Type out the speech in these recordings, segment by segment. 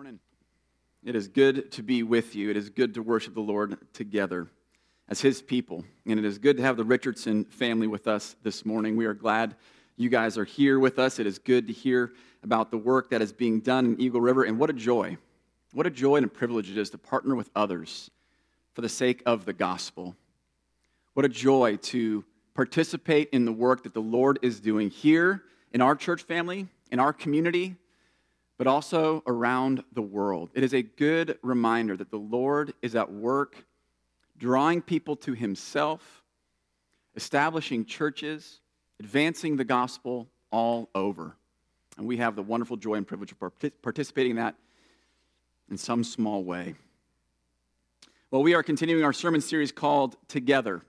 Morning. It is good to be with you. It is good to worship the Lord together as His people. And it is good to have the Richardson family with us this morning. We are glad you guys are here with us. It is good to hear about the work that is being done in Eagle River. And what a joy. What a joy and a privilege it is to partner with others for the sake of the gospel. What a joy to participate in the work that the Lord is doing here in our church family, in our community, but also around the world. It is a good reminder that the Lord is at work, drawing people to Himself, establishing churches, advancing the gospel all over. And we have the wonderful joy and privilege of participating in that in some small way. Well, we are continuing our sermon series called Together.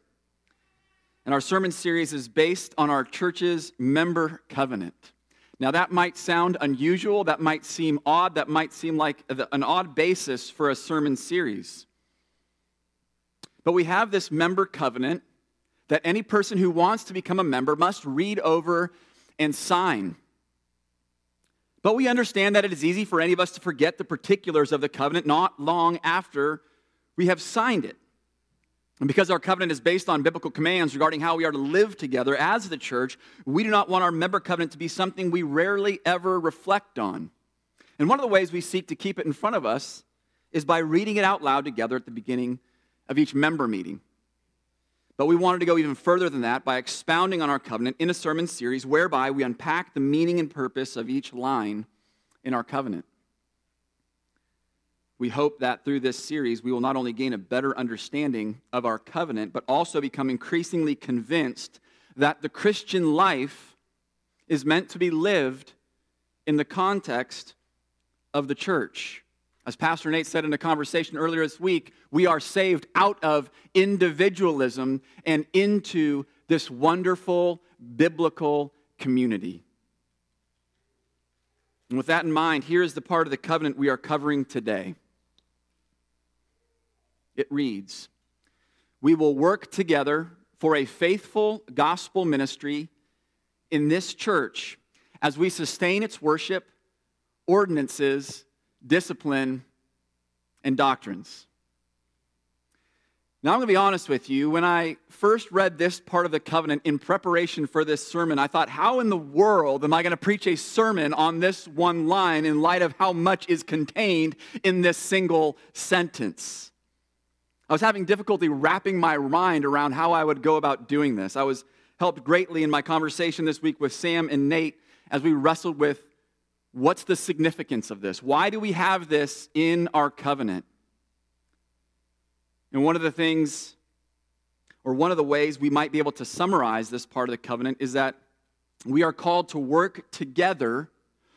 And our sermon series is based on our church's member covenant. Now, that might sound unusual, that might seem odd, that might seem like an odd basis for a sermon series. But we have this member covenant that any person who wants to become a member must read over and sign. But we understand that it is easy for any of us to forget the particulars of the covenant not long after we have signed it. And because our covenant is based on biblical commands regarding how we are to live together as the church, we do not want our member covenant to be something we rarely ever reflect on. And one of the ways we seek to keep it in front of us is by reading it out loud together at the beginning of each member meeting. But we wanted to go even further than that by expounding on our covenant in a sermon series whereby we unpack the meaning and purpose of each line in our covenant. We hope that through this series, we will not only gain a better understanding of our covenant, but also become increasingly convinced that the Christian life is meant to be lived in the context of the church. As Pastor Nate said in a conversation earlier this week, we are saved out of individualism and into this wonderful biblical community. And with that in mind, here is the part of the covenant we are covering today. It reads, "We will work together for a faithful gospel ministry in this church as we sustain its worship, ordinances, discipline, and doctrines." Now, I'm going to be honest with you. When I first read this part of the covenant in preparation for this sermon, I thought, how in the world am I going to preach a sermon on this one line in light of how much is contained in this single sentence? I was having difficulty wrapping my mind around how I would go about doing this. I was helped greatly in my conversation this week with Sam and Nate as we wrestled with what's the significance of this? Why do we have this in our covenant? And one of the things, or one of the ways we might be able to summarize this part of the covenant is that we are called to work together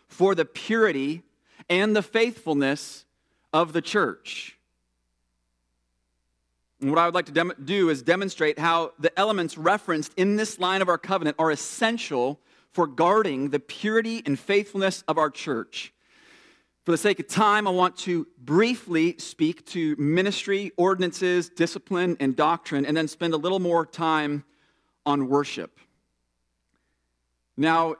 for the purity and the faithfulness of the church. And what I would like to do is demonstrate how the elements referenced in this line of our covenant are essential for guarding the purity and faithfulness of our church. For the sake of time, I want to briefly speak to ministry, ordinances, discipline, and doctrine, and then spend a little more time on worship. Now,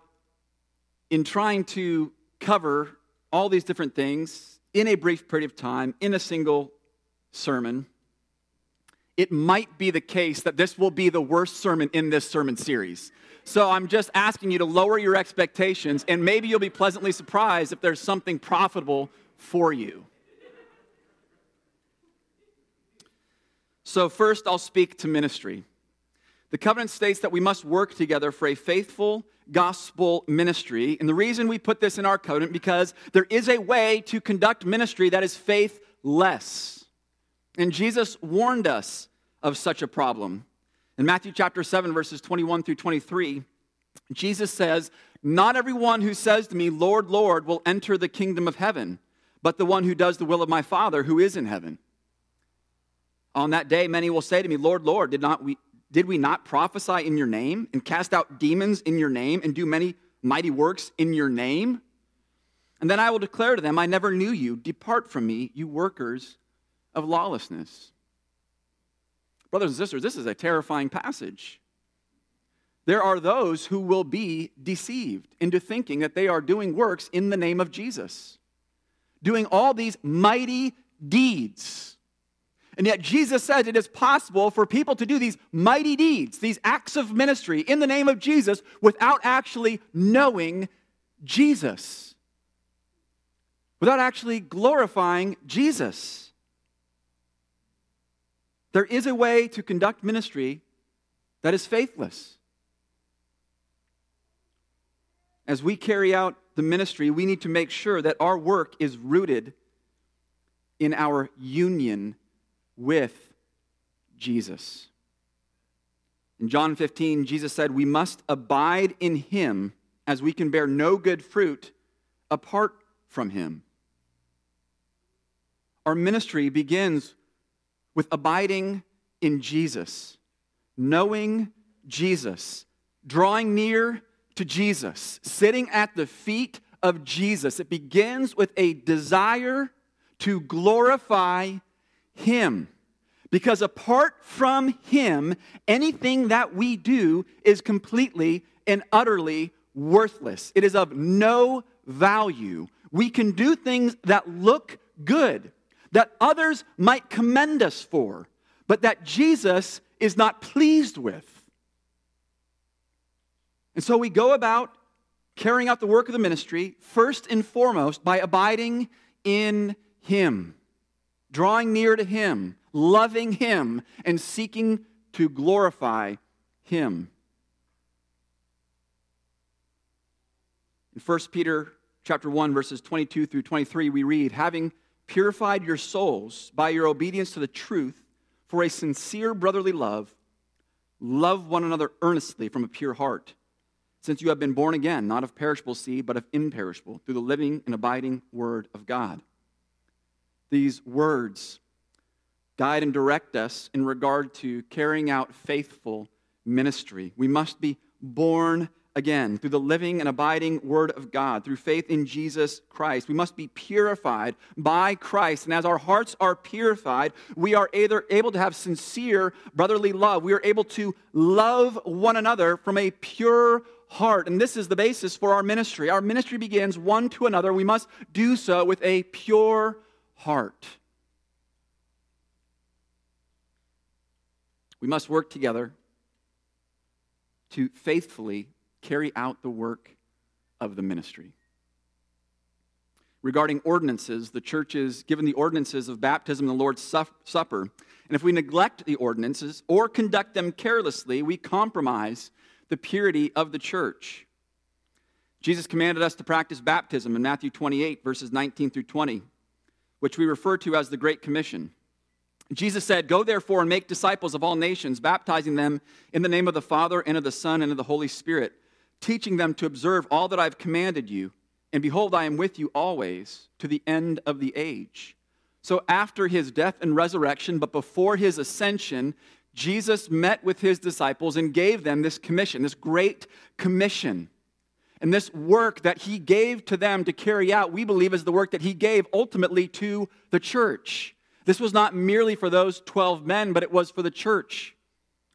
in trying to cover all these different things in a brief period of time, in a single sermon, it might be the case that this will be the worst sermon in this sermon series. So I'm just asking you to lower your expectations, and maybe you'll be pleasantly surprised if there's something profitable for you. So first, I'll speak to ministry. The covenant states that we must work together for a faithful gospel ministry. And the reason we put this in our covenant, because there is a way to conduct ministry that is faithless. And Jesus warned us of such a problem. In Matthew chapter 7, verses 21 through 23, Jesus says, "Not everyone who says to me, 'Lord, Lord,' will enter the kingdom of heaven, but the one who does the will of my Father who is in heaven. On that day, many will say to me, 'Lord, Lord, did we not prophesy in your name and cast out demons in your name and do many mighty works in your name?' And then I will declare to them, 'I never knew you. Depart from me, you workers of lawlessness.'" Brothers and sisters, this is a terrifying passage. There are those who will be deceived into thinking that they are doing works in the name of Jesus, doing all these mighty deeds. And yet Jesus said it is possible for people to do these mighty deeds, these acts of ministry in the name of Jesus without actually knowing Jesus, without actually glorifying Jesus. There is a way to conduct ministry that is faithless. As we carry out the ministry, we need to make sure that our work is rooted in our union with Jesus. In John 15, Jesus said, "We must abide in him, as we can bear no good fruit apart from him." Our ministry begins with abiding in Jesus, knowing Jesus, drawing near to Jesus, sitting at the feet of Jesus. It begins with a desire to glorify him, because apart from him, anything that we do is completely and utterly worthless. It is of no value. We can do things that look good, that others might commend us for, but that Jesus is not pleased with. And so we go about carrying out the work of the ministry first and foremost by abiding in him, drawing near to him, loving him, and seeking to glorify him. In 1 Peter chapter 1, verses 22 through 23, we read, "Having purified your souls by your obedience to the truth for a sincere brotherly love, love one another earnestly from a pure heart, since you have been born again, not of perishable seed, but of imperishable, through the living and abiding word of God." These words guide and direct us in regard to carrying out faithful ministry. We must be born again, through the living and abiding word of God, through faith in Jesus Christ. We must be purified by Christ. And as our hearts are purified, we are either able to have sincere brotherly love. We are able to love one another from a pure heart. And this is the basis for our ministry. Our ministry begins one to another. We must do so with a pure heart. We must work together to faithfully carry out the work of the ministry. Regarding ordinances, the church is given the ordinances of baptism and the Lord's Supper. And if we neglect the ordinances or conduct them carelessly, we compromise the purity of the church. Jesus commanded us to practice baptism in Matthew 28, verses 19 through 20, which we refer to as the Great Commission. Jesus said, "Go therefore and make disciples of all nations, baptizing them in the name of the Father and of the Son and of the Holy Spirit, teaching them to observe all that I've commanded you, and behold, I am with you always to the end of the age." So after his death and resurrection, but before his ascension, Jesus met with his disciples and gave them this commission, this great commission. And this work that he gave to them to carry out, we believe, is the work that he gave ultimately to the church. This was not merely for those 12 men, but it was for the church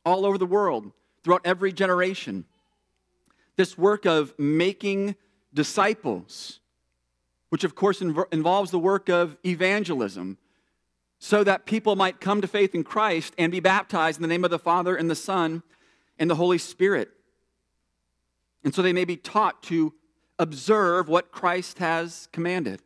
all over the world, throughout every generation. This work of making disciples, which of course involves the work of evangelism, so that people might come to faith in Christ and be baptized in the name of the Father and the Son and the Holy Spirit. And so they may be taught to observe what Christ has commanded.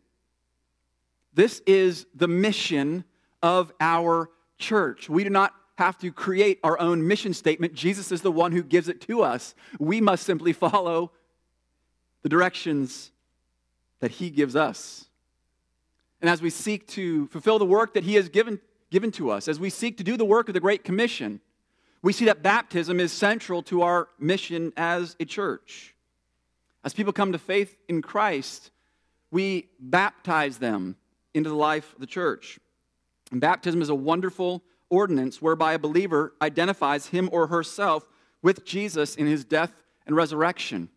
This is the mission of our church. We do not have to create our own mission statement. Jesus is the one who gives it to us. We must simply follow the directions that he gives us. And as we seek to fulfill the work that he has given to us, as we seek to do the work of the Great Commission, we see that baptism is central to our mission as a church. As people come to faith in Christ, we baptize them into the life of the church. And baptism is a wonderful ordinance whereby a believer identifies him or herself with Jesus in his death and resurrection.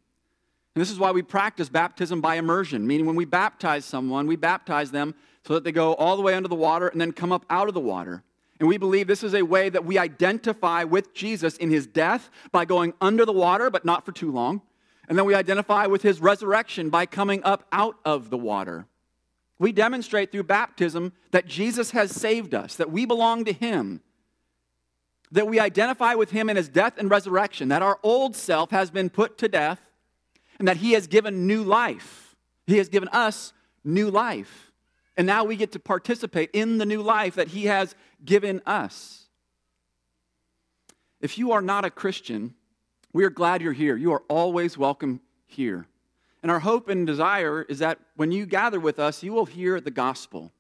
And this is why we practice baptism by immersion, meaning when we baptize someone, we baptize them so that they go all the way under the water and then come up out of the water. And we believe this is a way that we identify with Jesus in his death by going under the water, but not for too long. And then we identify with his resurrection by coming up out of the water. We demonstrate through baptism that Jesus has saved us, that we belong to him, that we identify with him in his death and resurrection, that our old self has been put to death, and that he has given new life. He has given us new life. And now we get to participate in the new life that he has given us. If you are not a Christian, we are glad you're here. You are always welcome here. And our hope and desire is that when you gather with us, you will hear the gospel.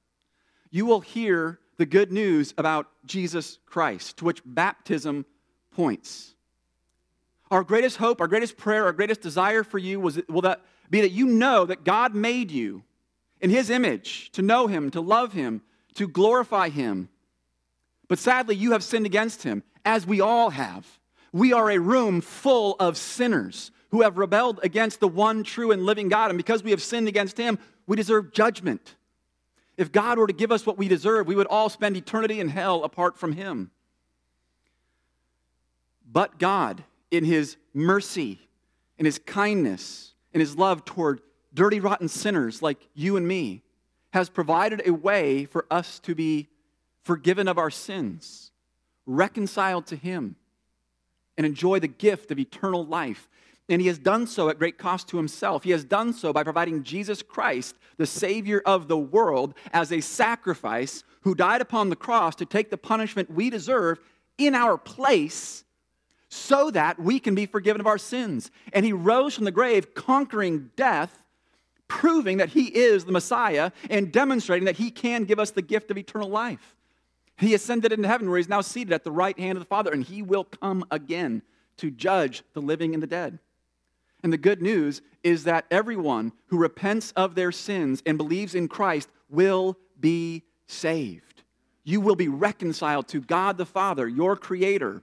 You will hear the good news about Jesus Christ, to which baptism points. Our greatest hope, our greatest prayer, our greatest desire for you will be that you know that God made you in his image, to know him, to love him, to glorify him. But sadly, you have sinned against him, as we all have. We are a room full of sinners who have rebelled against the one true and living God. And because we have sinned against him, we deserve judgment. If God were to give us what we deserve, we would all spend eternity in hell apart from him. But God, in his mercy, in his kindness, in his love toward dirty, rotten sinners like you and me, has provided a way for us to be forgiven of our sins, reconciled to him, and enjoy the gift of eternal life. And he has done so at great cost to himself. He has done so by providing Jesus Christ, the Savior of the world, as a sacrifice who died upon the cross to take the punishment we deserve in our place so that we can be forgiven of our sins. And he rose from the grave, conquering death, proving that he is the Messiah and demonstrating that he can give us the gift of eternal life. He ascended into heaven where he's now seated at the right hand of the Father, and he will come again to judge the living and the dead. And the good news is that everyone who repents of their sins and believes in Christ will be saved. You will be reconciled to God the Father, your Creator.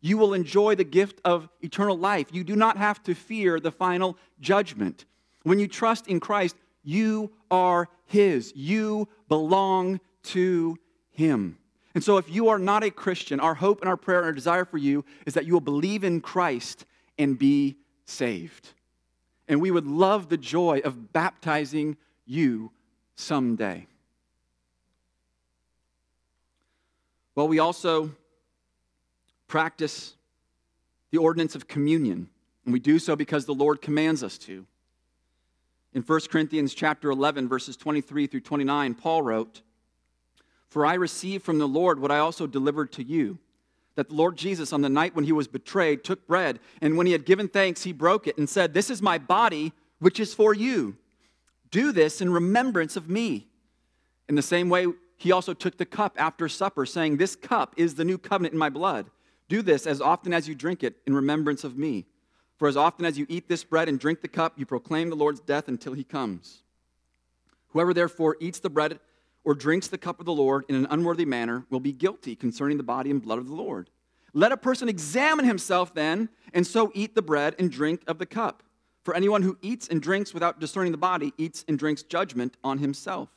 You will enjoy the gift of eternal life. You do not have to fear the final judgment. When you trust in Christ, you are his. You belong to him. And so if you are not a Christian, our hope and our prayer and our desire for you is that you will believe in Christ and be saved. And we would love the joy of baptizing you someday. Well, we also practice the ordinance of communion, and we do so because the Lord commands us to. In 1 Corinthians chapter 11, verses 23 through 29, Paul wrote, "For I received from the Lord what I also delivered to you, that the Lord Jesus on the night when he was betrayed took bread, and when he had given thanks, he broke it and said, 'This is my body, which is for you. Do this in remembrance of me.' In the same way, he also took the cup after supper, saying, 'This cup is the new covenant in my blood. Do this as often as you drink it in remembrance of me. For as often as you eat this bread and drink the cup, you proclaim the Lord's death until he comes. Whoever therefore eats the bread or drinks the cup of the Lord in an unworthy manner will be guilty concerning the body and blood of the Lord. Let a person examine himself then, and so eat the bread and drink of the cup. For anyone who eats and drinks without discerning the body eats and drinks judgment on himself.'"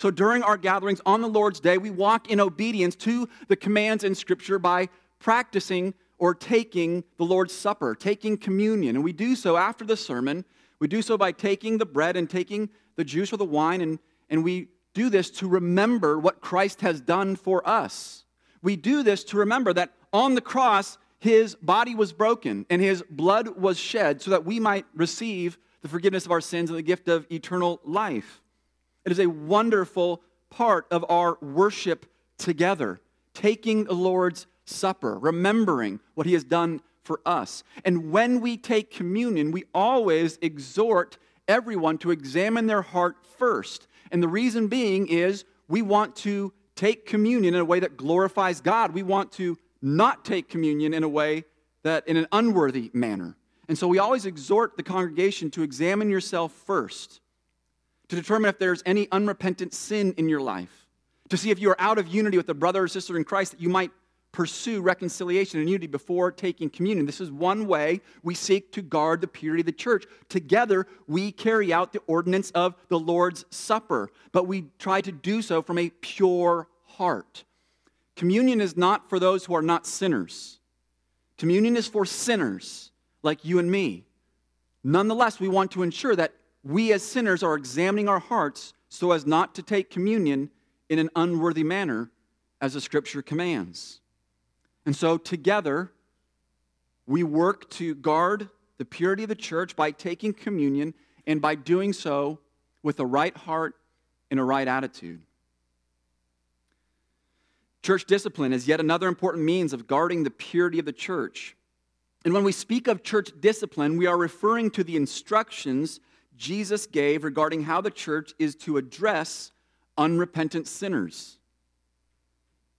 So during our gatherings on the Lord's Day, we walk in obedience to the commands in Scripture by practicing or taking the Lord's Supper, taking communion. And we do so after the sermon. We do so by taking the bread and taking the juice or the wine, and we do this to remember what Christ has done for us. We do this to remember that on the cross, his body was broken and his blood was shed so that we might receive the forgiveness of our sins and the gift of eternal life. It is a wonderful part of our worship together, taking the Lord's Supper, remembering what he has done for us. And when we take communion, we always exhort everyone to examine their heart first. And the reason being is we want to take communion in a way that glorifies God. We want to not take communion in a way that in an unworthy manner. And so we always exhort the congregation to examine yourself first, to determine if there's any unrepentant sin in your life, to see if you are out of unity with a brother or sister in Christ, that you might pursue reconciliation and unity before taking communion. This is one way we seek to guard the purity of the church. Together, we carry out the ordinance of the Lord's Supper, but we try to do so from a pure heart. Communion is not for those who are not sinners. Communion is for sinners like you and me. Nonetheless, we want to ensure that we as sinners are examining our hearts so as not to take communion in an unworthy manner, as the Scripture commands. And so together, we work to guard the purity of the church by taking communion and by doing so with a right heart and a right attitude. Church discipline is yet another important means of guarding the purity of the church. And when we speak of church discipline, we are referring to the instructions Jesus gave regarding how the church is to address unrepentant sinners.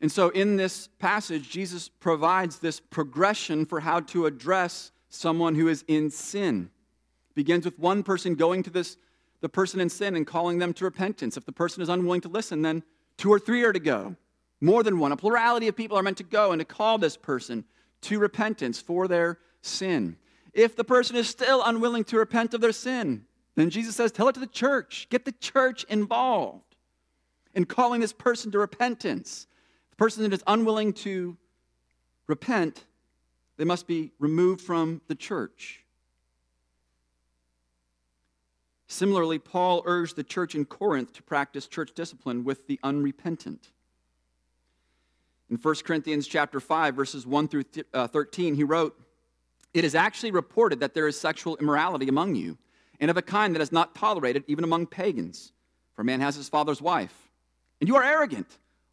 And so in this passage, Jesus provides this progression for how to address someone who is in sin. It begins with one person going to the person in sin and calling them to repentance. If the person is unwilling to listen, then 2 or 3 are to go. More than one. A plurality of people are meant to go and to call this person to repentance for their sin. If the person is still unwilling to repent of their sin, then Jesus says, tell it to the church. Get the church involved in calling this person to repentance. The person that is unwilling to repent, they must be removed from the church. Similarly, Paul urged the church in Corinth to practice church discipline with the unrepentant. In 1 Corinthians chapter 5, verses 1 through 13, he wrote, "It is actually reported that there is sexual immorality among you, and of a kind that is not tolerated even among pagans. For a man has his father's wife. And you are arrogant.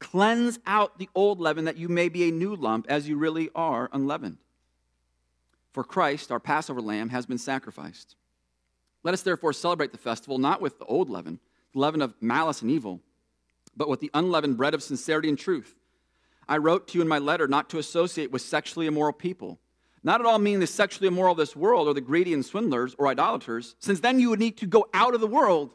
Cleanse out the old leaven that you may be a new lump, as you really are unleavened. For Christ, our Passover lamb, has been sacrificed. Let us therefore celebrate the festival, not with the old leaven, the leaven of malice and evil, but with the unleavened bread of sincerity and truth. I wrote to you in my letter not to associate with sexually immoral people, not at all meaning the sexually immoral of this world or the greedy and swindlers or idolaters, since then you would need to go out of the world.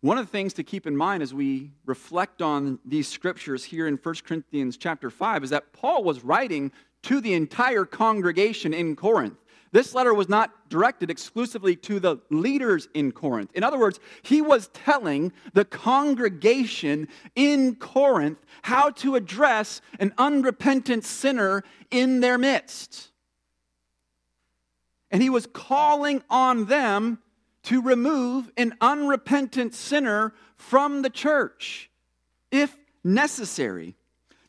One of the things to keep in mind as we reflect on these scriptures here in 1 Corinthians chapter 5 is that Paul was writing to the entire congregation in Corinth. This letter was not directed exclusively to the leaders in Corinth. In other words, he was telling the congregation in Corinth how to address an unrepentant sinner in their midst. And he was calling on them to remove an unrepentant sinner from the church, if necessary.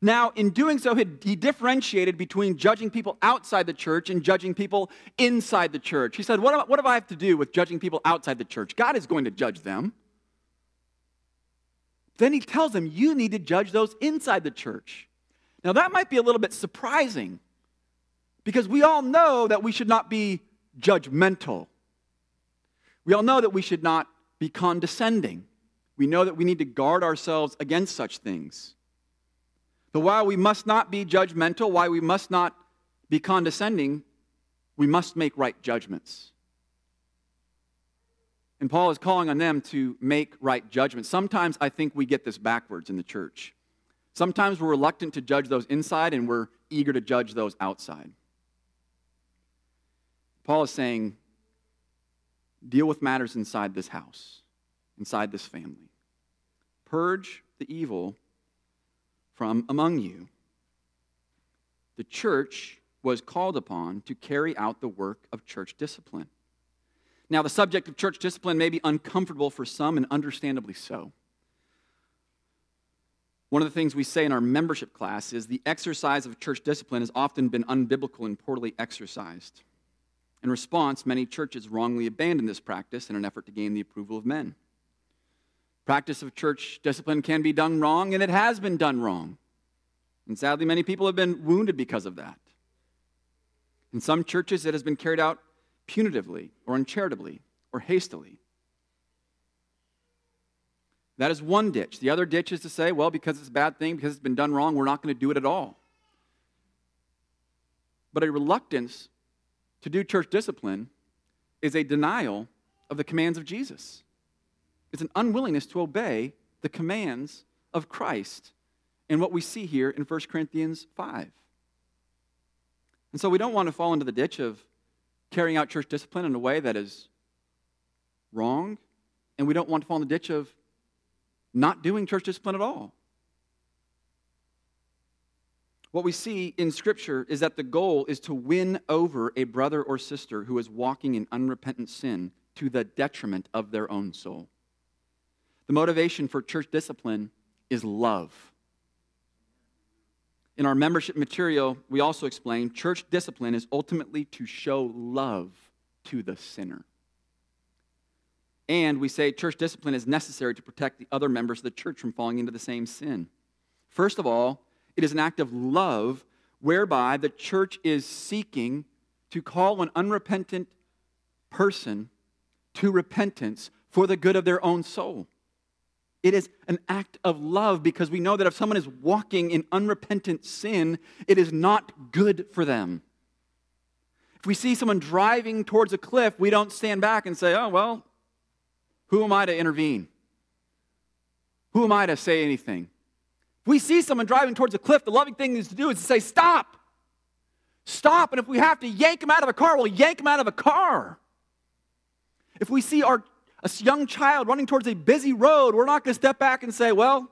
Now, in doing so, he differentiated between judging people outside the church and judging people inside the church. He said, what do I have to do with judging people outside the church? God is going to judge them. Then he tells them, you need to judge those inside the church. Now, that might be a little bit surprising, because we all know that we should not be judgmental. We all know that we should not be condescending. We know that we need to guard ourselves against such things. But while we must not be judgmental, while we must not be condescending, we must make right judgments. And Paul is calling on them to make right judgments. Sometimes I think we get this backwards in the church. Sometimes we're reluctant to judge those inside and we're eager to judge those outside. Paul is saying, deal with matters inside this house, inside this family. Purge the evil from among you. The church was called upon to carry out the work of church discipline. Now, the subject of church discipline may be uncomfortable for some, and understandably so. One of the things we say in our membership class is the exercise of church discipline has often been unbiblical and poorly exercised. In response, many churches wrongly abandon this practice in an effort to gain the approval of men. Practice of church discipline can be done wrong, and it has been done wrong. And sadly, many people have been wounded because of that. In some churches, it has been carried out punitively or uncharitably or hastily. That is one ditch. The other ditch is to say, well, because it's a bad thing, because it's been done wrong, we're not going to do it at all. But a reluctance to do church discipline is a denial of the commands of Jesus. It's an unwillingness to obey the commands of Christ and what we see here in 1 Corinthians 5. And so we don't want to fall into the ditch of carrying out church discipline in a way that is wrong, and we don't want to fall in the ditch of not doing church discipline at all. What we see in Scripture is that the goal is to win over a brother or sister who is walking in unrepentant sin to the detriment of their own soul. The motivation for church discipline is love. In our membership material, we also explain church discipline is ultimately to show love to the sinner. And we say church discipline is necessary to protect the other members of the church from falling into the same sin. First of all, it is an act of love whereby the church is seeking to call an unrepentant person to repentance for the good of their own soul. It is an act of love because we know that if someone is walking in unrepentant sin, it is not good for them. If we see someone driving towards a cliff, we don't stand back and say, oh, well, who am I to intervene? Who am I to say anything? If we see someone driving towards a cliff, the loving thing is to do is to say, stop. Stop, and if we have to yank them out of a car, we'll yank them out of a car. If we see a young child running towards a busy road, we're not going to step back and say, well,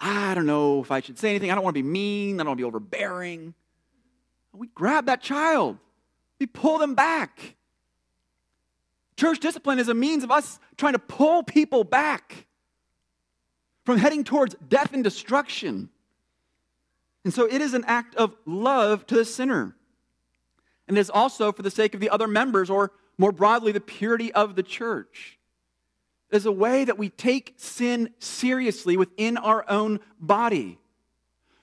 I don't know if I should say anything. I don't want to be mean. I don't want to be overbearing. We grab that child. We pull them back. Church discipline is a means of us trying to pull people back from heading towards death and destruction. And so it is an act of love to the sinner. And it is also for the sake of the other members, or more broadly, the purity of the church. It is a way that we take sin seriously within our own body.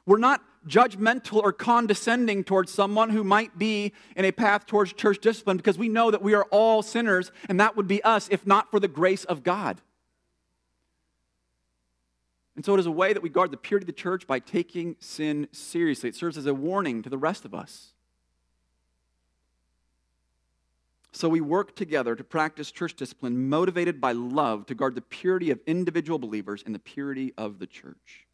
We're not judgmental or condescending towards someone who might be in a path towards church discipline because we know that we are all sinners, and that would be us if not for the grace of God. And so it is a way that we guard the purity of the church by taking sin seriously. It serves as a warning to the rest of us. So we work together to practice church discipline motivated by love to guard the purity of individual believers and the purity of the church.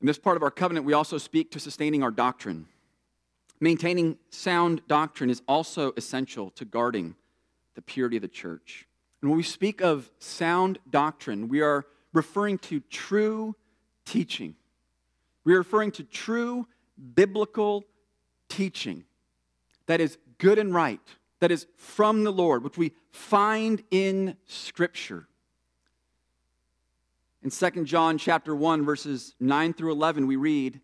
In this part of our covenant, we also speak to sustaining our doctrine. Maintaining sound doctrine is also essential to guarding the purity of the church. And when we speak of sound doctrine, we are referring to true teaching. We are referring to true biblical teaching that is good and right, that is from the Lord, which we find in Scripture. In 2 John chapter 1, verses 9 through 11, we read,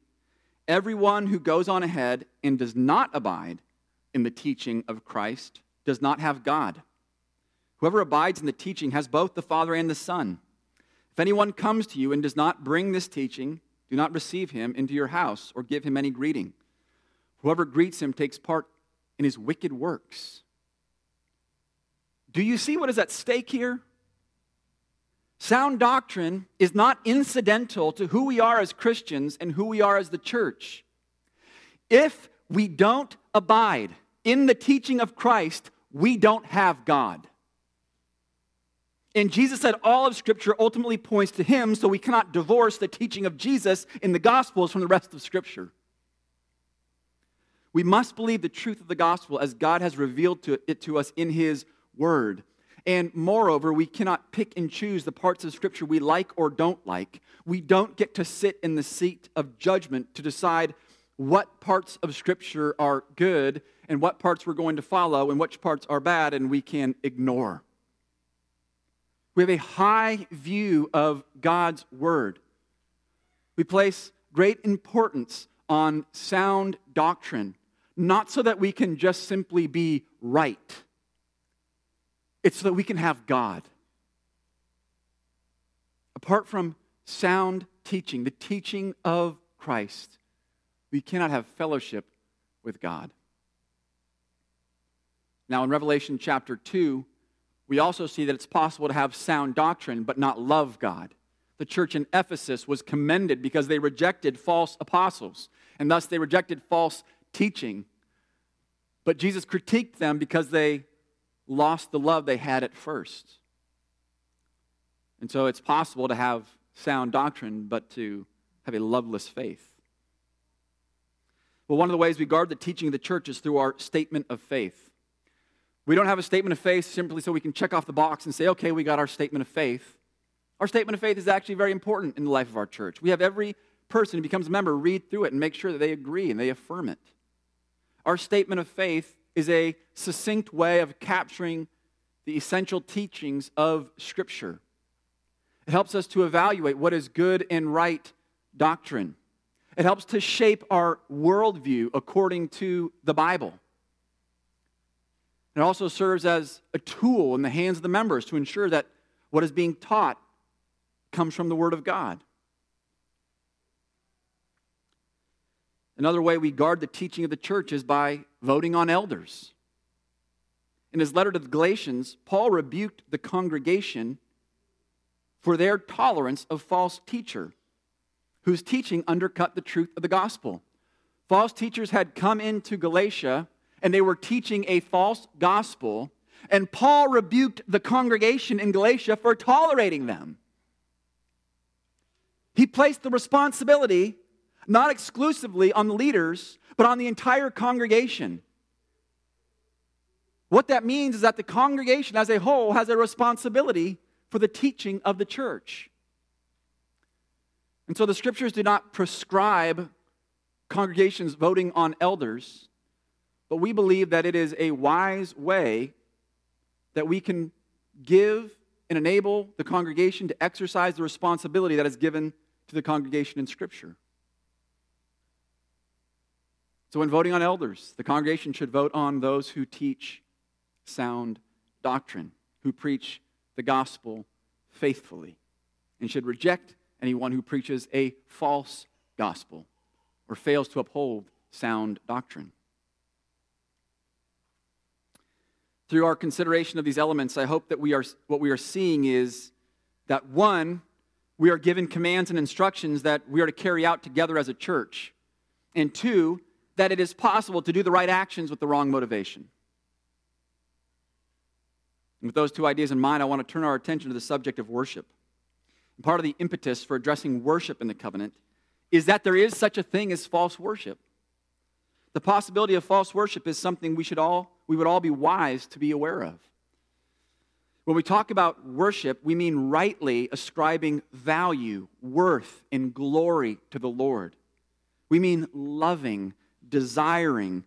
"Everyone who goes on ahead and does not abide in the teaching of Christ does not have God. Whoever abides in the teaching has both the Father and the Son. If anyone comes to you and does not bring this teaching, do not receive him into your house or give him any greeting. Whoever greets him takes part in his wicked works." Do you see what is at stake here? Sound doctrine is not incidental to who we are as Christians and who we are as the church. If we don't abide in the teaching of Christ, we don't have God. And Jesus said all of Scripture ultimately points to Him, so we cannot divorce the teaching of Jesus in the Gospels from the rest of Scripture. We must believe the truth of the gospel as God has revealed it to us in His Word. And moreover, we cannot pick and choose the parts of Scripture we like or don't like. We don't get to sit in the seat of judgment to decide what parts of Scripture are good and what parts we're going to follow and which parts are bad and we can ignore. We have a high view of God's Word. We place great importance on sound doctrine, not so that we can just simply be right. It's so that we can have God. Apart from sound teaching, the teaching of Christ, we cannot have fellowship with God. Now, in Revelation chapter 2, we also see that it's possible to have sound doctrine but not love God. The church in Ephesus was commended because they rejected false apostles, and thus they rejected false teaching. But Jesus critiqued them because they lost the love they had at first. And so it's possible to have sound doctrine, but to have a loveless faith. Well, one of the ways we guard the teaching of the church is through our statement of faith. We don't have a statement of faith simply so we can check off the box and say, okay, we got our statement of faith. Our statement of faith is actually very important in the life of our church. We have every person who becomes a member read through it and make sure that they agree and they affirm it. Our statement of faith is a succinct way of capturing the essential teachings of Scripture. It helps us to evaluate what is good and right doctrine. It helps to shape our worldview according to the Bible. It also serves as a tool in the hands of the members to ensure that what is being taught comes from the Word of God. Another way we guard the teaching of the church is by voting on elders. In his letter to the Galatians, Paul rebuked the congregation for their tolerance of false teacher, whose teaching undercut the truth of the gospel. False teachers had come into Galatia, and they were teaching a false gospel, and Paul rebuked the congregation in Galatia for tolerating them. He placed the responsibility not exclusively on the leaders, but on the entire congregation. What that means is that the congregation as a whole has a responsibility for the teaching of the church. And so the Scriptures do not prescribe congregations voting on elders, but we believe that it is a wise way that we can give and enable the congregation to exercise the responsibility that is given to the congregation in Scripture. So when voting on elders, the congregation should vote on those who teach sound doctrine, who preach the gospel faithfully, and should reject anyone who preaches a false gospel or fails to uphold sound doctrine. Through our consideration of these elements, I hope that what we are seeing is that, one, we are given commands and instructions that we are to carry out together as a church, and two, that it is possible to do the right actions with the wrong motivation. And with those two ideas in mind, I want to turn our attention to the subject of worship. And part of the impetus for addressing worship in the covenant is that there is such a thing as false worship. The possibility of false worship is something we would all be wise to be aware of. When we talk about worship, we mean rightly ascribing value, worth, and glory to the Lord. We mean loving, desiring,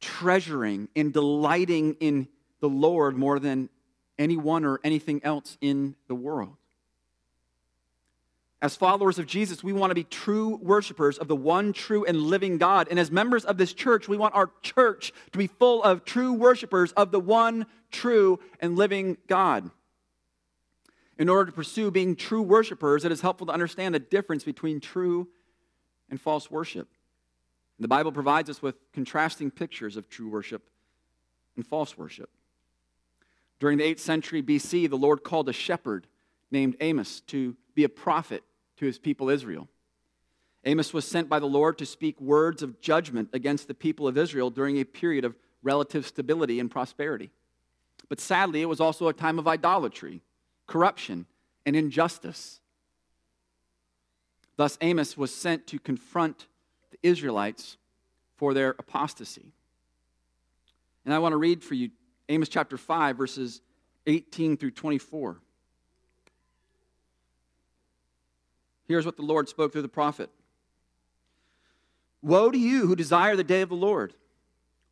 treasuring, and delighting in the Lord more than anyone or anything else in the world. As followers of Jesus, we want to be true worshipers of the one true and living God. And as members of this church, we want our church to be full of true worshipers of the one true and living God. In order to pursue being true worshipers, it is helpful to understand the difference between true and false worship. The Bible provides us with contrasting pictures of true worship and false worship. During the 8th century BC, the Lord called a shepherd named Amos to be a prophet to his people Israel. Amos was sent by the Lord to speak words of judgment against the people of Israel during a period of relative stability and prosperity. But sadly, it was also a time of idolatry, corruption, and injustice. Thus, Amos was sent to confront the Israelites for their apostasy. And I want to read for you Amos chapter 5, verses 18 through 24. Here's what the Lord spoke through the prophet. Woe to you who desire the day of the Lord.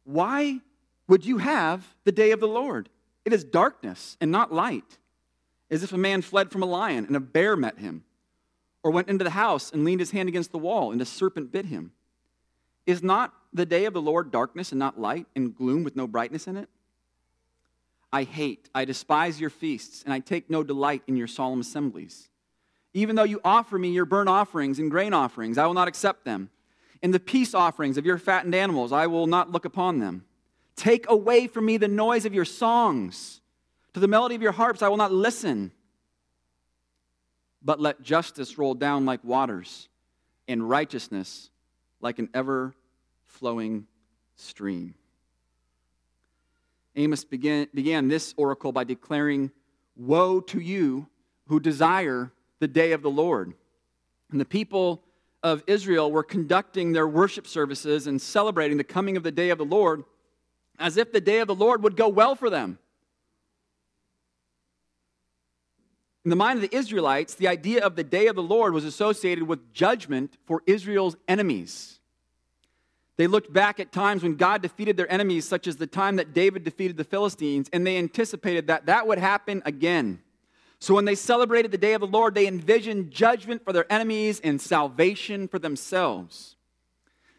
Why would you have the day of the Lord? It is darkness and not light, as if a man fled from a lion and a bear met him, or went into the house and leaned his hand against the wall and a serpent bit him. Is not the day of the Lord darkness and not light, and gloom with no brightness in it? I despise your feasts, and I take no delight in your solemn assemblies. Even though you offer me your burnt offerings and grain offerings, I will not accept them. And the peace offerings of your fattened animals, I will not look upon them. Take away from me the noise of your songs. To the melody of your harps, I will not listen. But let justice roll down like waters, and righteousness like an ever-flowing stream. Amos began this oracle by declaring, woe to you who desire the day of the Lord. And the people of Israel were conducting their worship services and celebrating the coming of the day of the Lord as if the day of the Lord would go well for them. In the mind of the Israelites, the idea of the day of the Lord was associated with judgment for Israel's enemies. They looked back at times when God defeated their enemies, such as the time that David defeated the Philistines, and they anticipated that that would happen again. So when they celebrated the day of the Lord, they envisioned judgment for their enemies and salvation for themselves.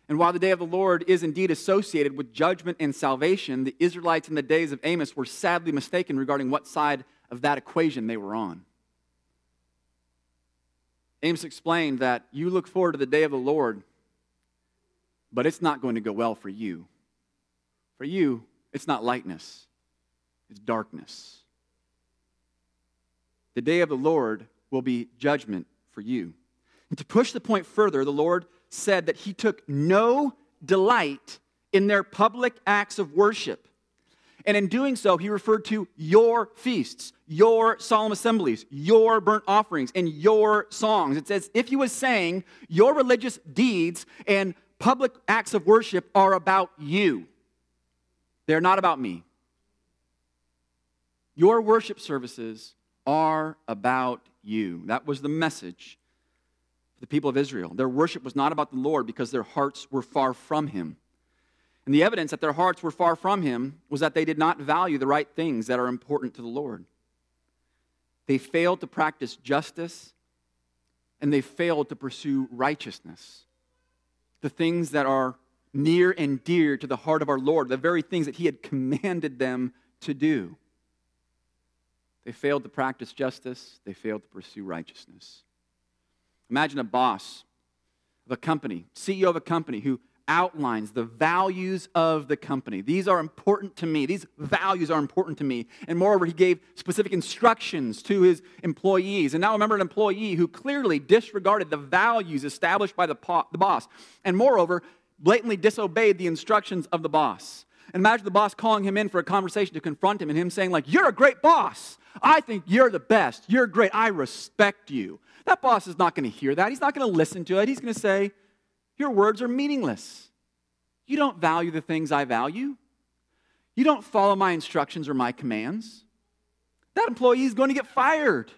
And while the day of the Lord is indeed associated with judgment and salvation, the Israelites in the days of Amos were sadly mistaken regarding what side of that equation they were on. Amos explained that you look forward to the day of the Lord, but it's not going to go well for you. For you, it's not lightness, it's darkness. The day of the Lord will be judgment for you. And to push the point further, the Lord said that he took no delight in their public acts of worship. And in doing so, he referred to your feasts, your solemn assemblies, your burnt offerings, and your songs. It's as if he was saying your religious deeds and public acts of worship are about you. They're not about me. Your worship services are about you. That was the message for the people of Israel. Their worship was not about the Lord because their hearts were far from him. And the evidence that their hearts were far from him was that they did not value the right things that are important to the Lord. They failed to practice justice, and they failed to pursue righteousness, the things that are near and dear to the heart of our Lord, the very things that he had commanded them to do. They failed to practice justice. They failed to pursue righteousness. Imagine a boss of a company, CEO of a company, who outlines the values of the company. These are important to me. These values are important to me. And moreover, he gave specific instructions to his employees. And now remember an employee who clearly disregarded the values established by the boss. And moreover, blatantly disobeyed the instructions of the boss. And imagine the boss calling him in for a conversation to confront him and him saying, like, you're a great boss. I think you're the best. You're great. I respect you. That boss is not going to hear that. He's not going to listen to it. He's going to say, your words are meaningless. You don't value the things I value. You don't follow my instructions or my commands. That employee is going to get fired.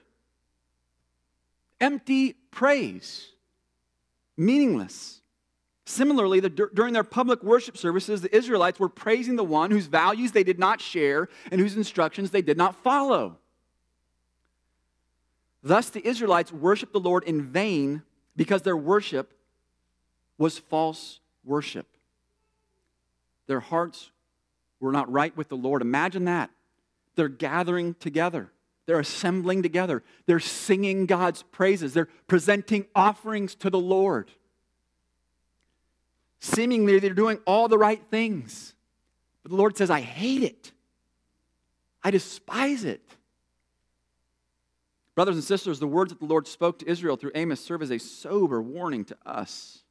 Empty praise. Meaningless. Similarly, during their public worship services, the Israelites were praising the one whose values they did not share and whose instructions they did not follow. Thus, the Israelites worshiped the Lord in vain because their worship was false worship. Their hearts were not right with the Lord. Imagine that. They're gathering together. They're assembling together. They're singing God's praises. They're presenting offerings to the Lord. Seemingly, they're doing all the right things. But the Lord says, I hate it. I despise it. Brothers and sisters, the words that the Lord spoke to Israel through Amos serve as a sober warning to us.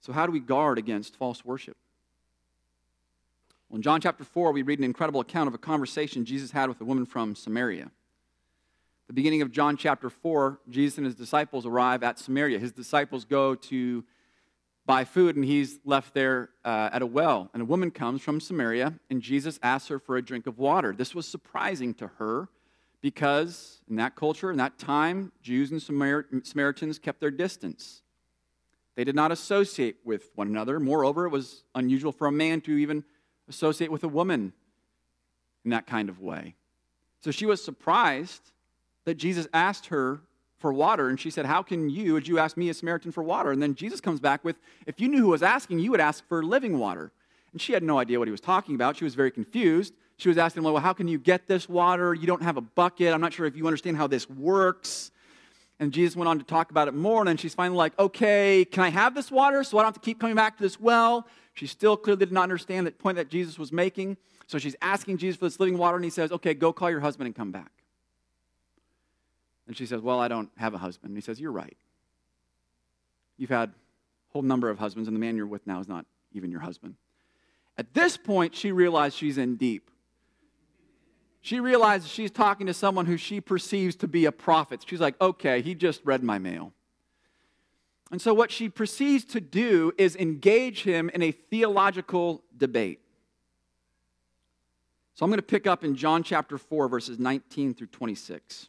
So how do we guard against false worship? Well, in John chapter 4, we read an incredible account of a conversation Jesus had with a woman from Samaria. The beginning of John chapter 4, Jesus and his disciples arrive at Samaria. His disciples go to buy food, and he's left there at a well. And a woman comes from Samaria, and Jesus asks her for a drink of water. This was surprising to her because in that culture, in that time, Jews and Samaritans kept their distance. They did not associate with one another. Moreover, it was unusual for a man to even associate with a woman in that kind of way. So she was surprised that Jesus asked her for water, and she said, how can you, a Jew, ask me, a Samaritan, for water? And then Jesus comes back with, if you knew who was asking, you would ask for living water. And she had no idea what he was talking about. She was very confused. She was asking him, well, how can you get this water? You don't have a bucket. I'm not sure if you understand how this works. And Jesus went on to talk about it more, and then she's finally like, okay, can I have this water so I don't have to keep coming back to this well? She still clearly did not understand the point that Jesus was making. So she's asking Jesus for this living water, and he says, okay, go call your husband and come back. And she says, well, I don't have a husband. And he says, you're right. You've had a whole number of husbands, and the man you're with now is not even your husband. At this point, she realized she's in deep. She realizes she's talking to someone who she perceives to be a prophet. She's like, okay, he just read my mail. And so what she proceeds to do is engage him in a theological debate. So I'm going to pick up in John chapter 4, verses 19 through 26.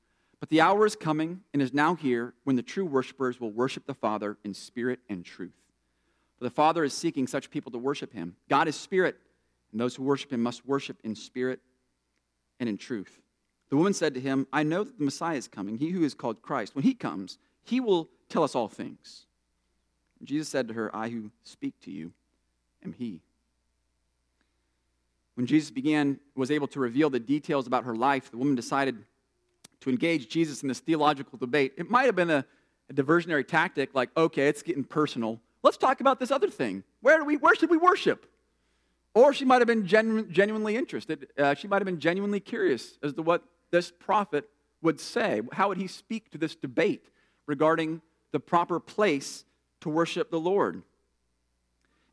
But the hour is coming and is now here when the true worshipers will worship the Father in spirit and truth. For the Father is seeking such people to worship him. God is spirit, and those who worship him must worship in spirit and in truth." The woman said to him, "I know that the Messiah is coming, he who is called Christ. When he comes, he will tell us all things." And Jesus said to her, "I who speak to you am he." When Jesus was able to reveal the details about her life, the woman decided to engage Jesus in this theological debate. It might have been a diversionary tactic, like, okay, it's getting personal. Let's talk about this other thing. Where should we worship? Or she might have been genuinely interested. She might have been genuinely curious as to what this prophet would say. How would he speak to this debate regarding the proper place to worship the Lord?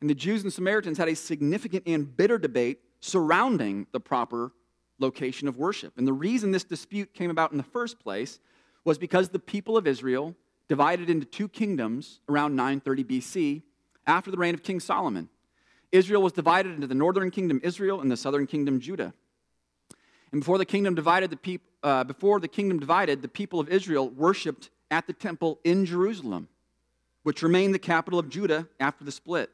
And the Jews and Samaritans had a significant and bitter debate surrounding the proper location of worship. And the reason this dispute came about in the first place was because the people of Israel divided into two kingdoms around 930 BC after the reign of King Solomon. Israel was divided into the northern kingdom Israel and the southern kingdom Judah. And before the kingdom divided, the people of Israel worshipped at the temple in Jerusalem, which remained the capital of Judah after the split.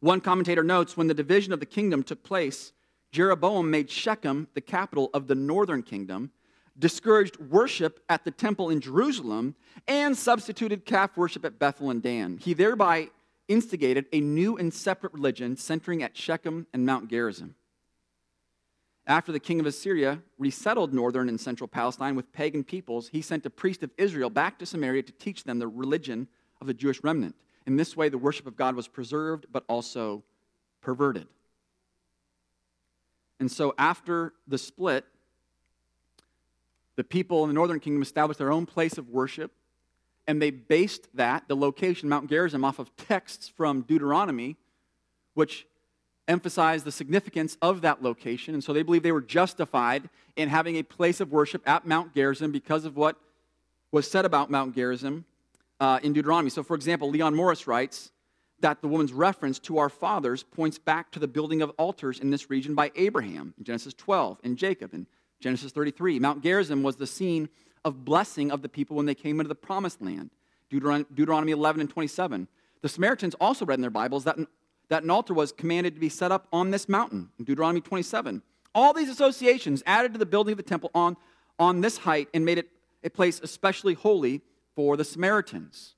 One commentator notes, when the division of the kingdom took place, Jeroboam made Shechem the capital of the northern kingdom, discouraged worship at the temple in Jerusalem, and substituted calf worship at Bethel and Dan. He thereby instigated a new and separate religion centering at Shechem and Mount Gerizim. After the king of Assyria resettled northern and central Palestine with pagan peoples, he sent a priest of Israel back to Samaria to teach them the religion of the Jewish remnant. In this way, the worship of God was preserved but also perverted. And so after the split, the people in the northern kingdom established their own place of worship, and they based that, the location, Mount Gerizim, off of texts from Deuteronomy, which emphasized the significance of that location. And so they believed they were justified in having a place of worship at Mount Gerizim because of what was said about Mount Gerizim in Deuteronomy. So, for example, Leon Morris writes that the woman's reference to our fathers points back to the building of altars in this region by Abraham, in Genesis 12, and Jacob, in Genesis 33. Mount Gerizim was the scene of blessing of the people when they came into the promised land, Deuteronomy 11 and 27. The Samaritans also read in their Bibles that an altar was commanded to be set up on this mountain, in Deuteronomy 27. All these associations added to the building of the temple on this height and made it a place especially holy for the Samaritans.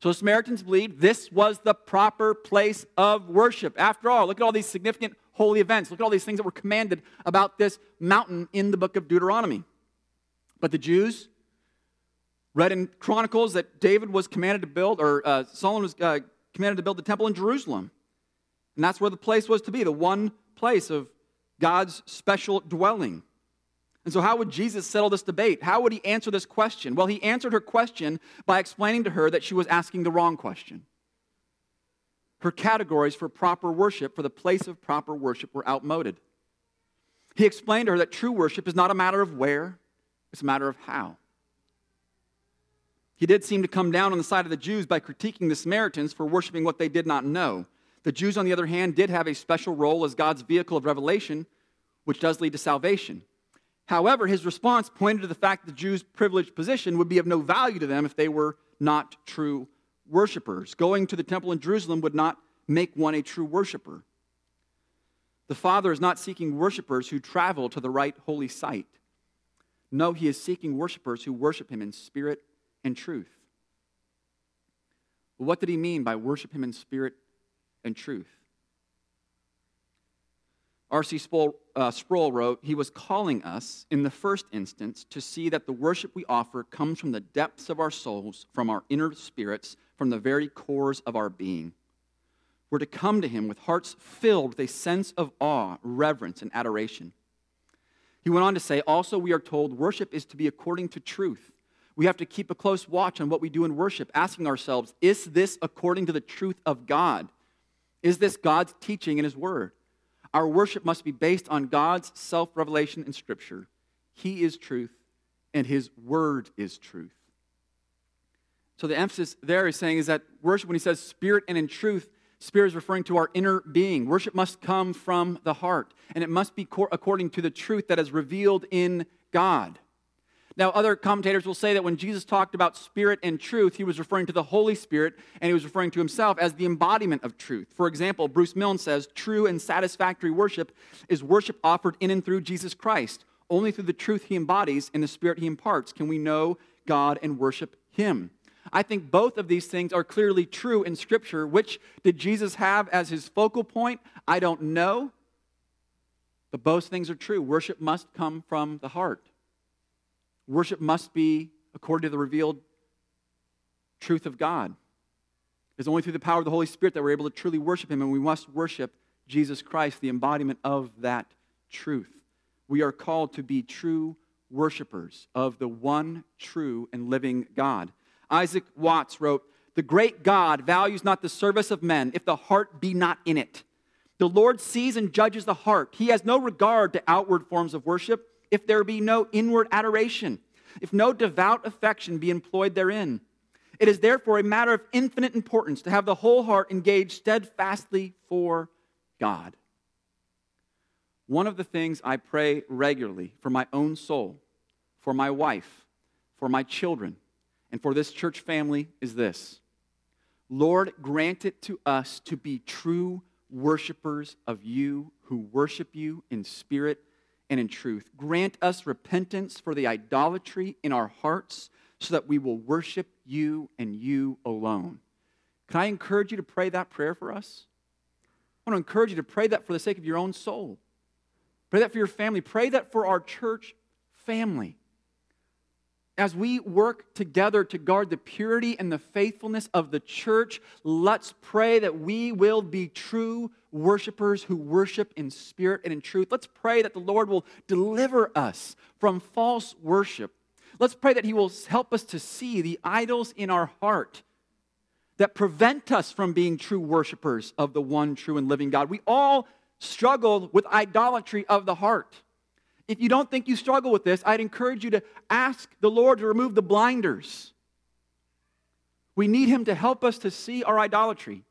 So the Samaritans believed this was the proper place of worship. After all, look at all these significant holy events. Look at all these things that were commanded about this mountain in the book of Deuteronomy. But the Jews read in Chronicles that David was commanded to build, or Solomon was commanded to build the temple in Jerusalem. And that's where the place was to be, the one place of God's special dwelling. And so how would Jesus settle this debate? How would he answer this question? Well, he answered her question by explaining to her that she was asking the wrong question. her categories for proper worship, for the place of proper worship, were outmoded. He explained to her that true worship is not a matter of where, it's a matter of how. He did seem to come down on the side of the Jews by critiquing the Samaritans for worshiping what they did not know. The Jews, on the other hand, did have a special role as God's vehicle of revelation, which does lead to salvation. However, his response pointed to the fact that the Jews' privileged position would be of no value to them if they were not true worshipers. Going to the temple in Jerusalem would not make one a true worshiper. The Father is not seeking worshipers who travel to the right holy site. No, he is seeking worshipers who worship him in spirit and truth. Well, what did he mean by worship him in spirit and truth? R.C. Sproul wrote, "He was calling us, in the first instance, to see that the worship we offer comes from the depths of our souls, from our inner spirits, from the very cores of our being. We're to come to him with hearts filled with a sense of awe, reverence, and adoration." He went on to say, "Also, we are told worship is to be according to truth. We have to keep a close watch on what we do in worship, asking ourselves, is this according to the truth of God? Is this God's teaching in his word? Our worship must be based on God's self-revelation in Scripture. He is truth, and his word is truth." So the emphasis there is saying is that worship, when he says spirit and in truth, spirit is referring to our inner being. Worship must come from the heart, and it must be according to the truth that is revealed in God. Now, other commentators will say that when Jesus talked about spirit and truth, he was referring to the Holy Spirit, and he was referring to himself as the embodiment of truth. For example, Bruce Milne says, "True and satisfactory worship is worship offered in and through Jesus Christ. Only through the truth he embodies and the spirit he imparts can we know God and worship him." I think both of these things are clearly true in Scripture. Which did Jesus have as his focal point? I don't know. But both things are true. Worship must come from the heart. Worship must be according to the revealed truth of God. It's only through the power of the Holy Spirit that we're able to truly worship him, and we must worship Jesus Christ, the embodiment of that truth. We are called to be true worshipers of the one true and living God. Isaac Watts wrote, "The great God values not the service of men if the heart be not in it. The Lord sees and judges the heart. He has no regard to outward forms of worship, if there be no inward adoration, if no devout affection be employed therein. It is therefore a matter of infinite importance to have the whole heart engaged steadfastly for God." One of the things I pray regularly for my own soul, for my wife, for my children, and for this church family is this: Lord, grant it to us to be true worshipers of you who worship you in spirit and in truth. Grant us repentance for the idolatry in our hearts so that we will worship you and you alone. Can I encourage you to pray that prayer for us? I want to encourage you to pray that for the sake of your own soul. Pray that for your family. Pray that for our church family. As we work together to guard the purity and the faithfulness of the church, let's pray that we will be true worshipers who worship in spirit and in truth. Let's pray that the Lord will deliver us from false worship. Let's pray that he will help us to see the idols in our heart that prevent us from being true worshipers of the one true and living God. We all struggle with idolatry of the heart. If you don't think you struggle with this, I'd encourage you to ask the Lord to remove the blinders. We need him to help us to see our idolatry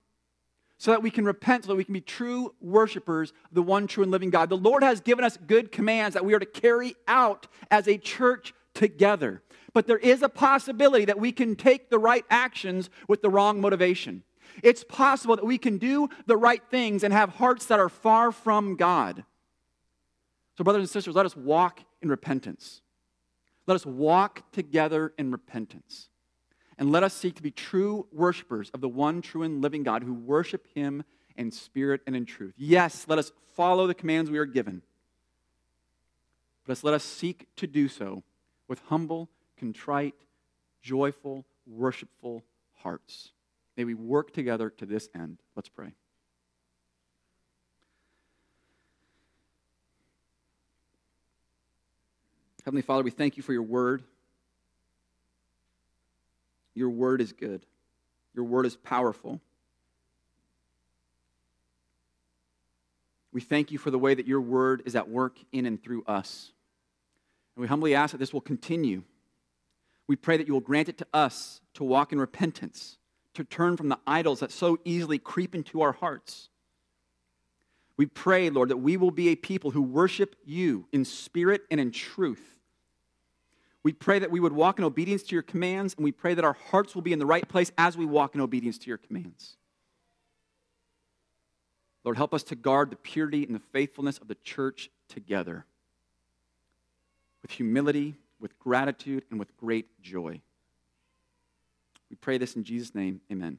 so that we can repent, so that we can be true worshipers of the one true and living God. The Lord has given us good commands that we are to carry out as a church together. But there is a possibility that we can take the right actions with the wrong motivation. It's possible that we can do the right things and have hearts that are far from God. So brothers and sisters, let us walk in repentance. Let us walk together in repentance. And let us seek to be true worshipers of the one true and living God who worship him in spirit and in truth. Yes, let us follow the commands we are given. But let us seek to do so with humble, contrite, joyful, worshipful hearts. May we work together to this end. Let's pray. Heavenly Father, we thank you for your word. Your word is good. Your word is powerful. We thank you for the way that your word is at work in and through us. And we humbly ask that this will continue. We pray that you will grant it to us to walk in repentance, to turn from the idols that so easily creep into our hearts. We pray, Lord, that we will be a people who worship you in spirit and in truth. We pray that we would walk in obedience to your commands, and we pray that our hearts will be in the right place as we walk in obedience to your commands. Lord, help us to guard the purity and the faithfulness of the church together with humility, with gratitude, and with great joy. We pray this in Jesus' name. Amen.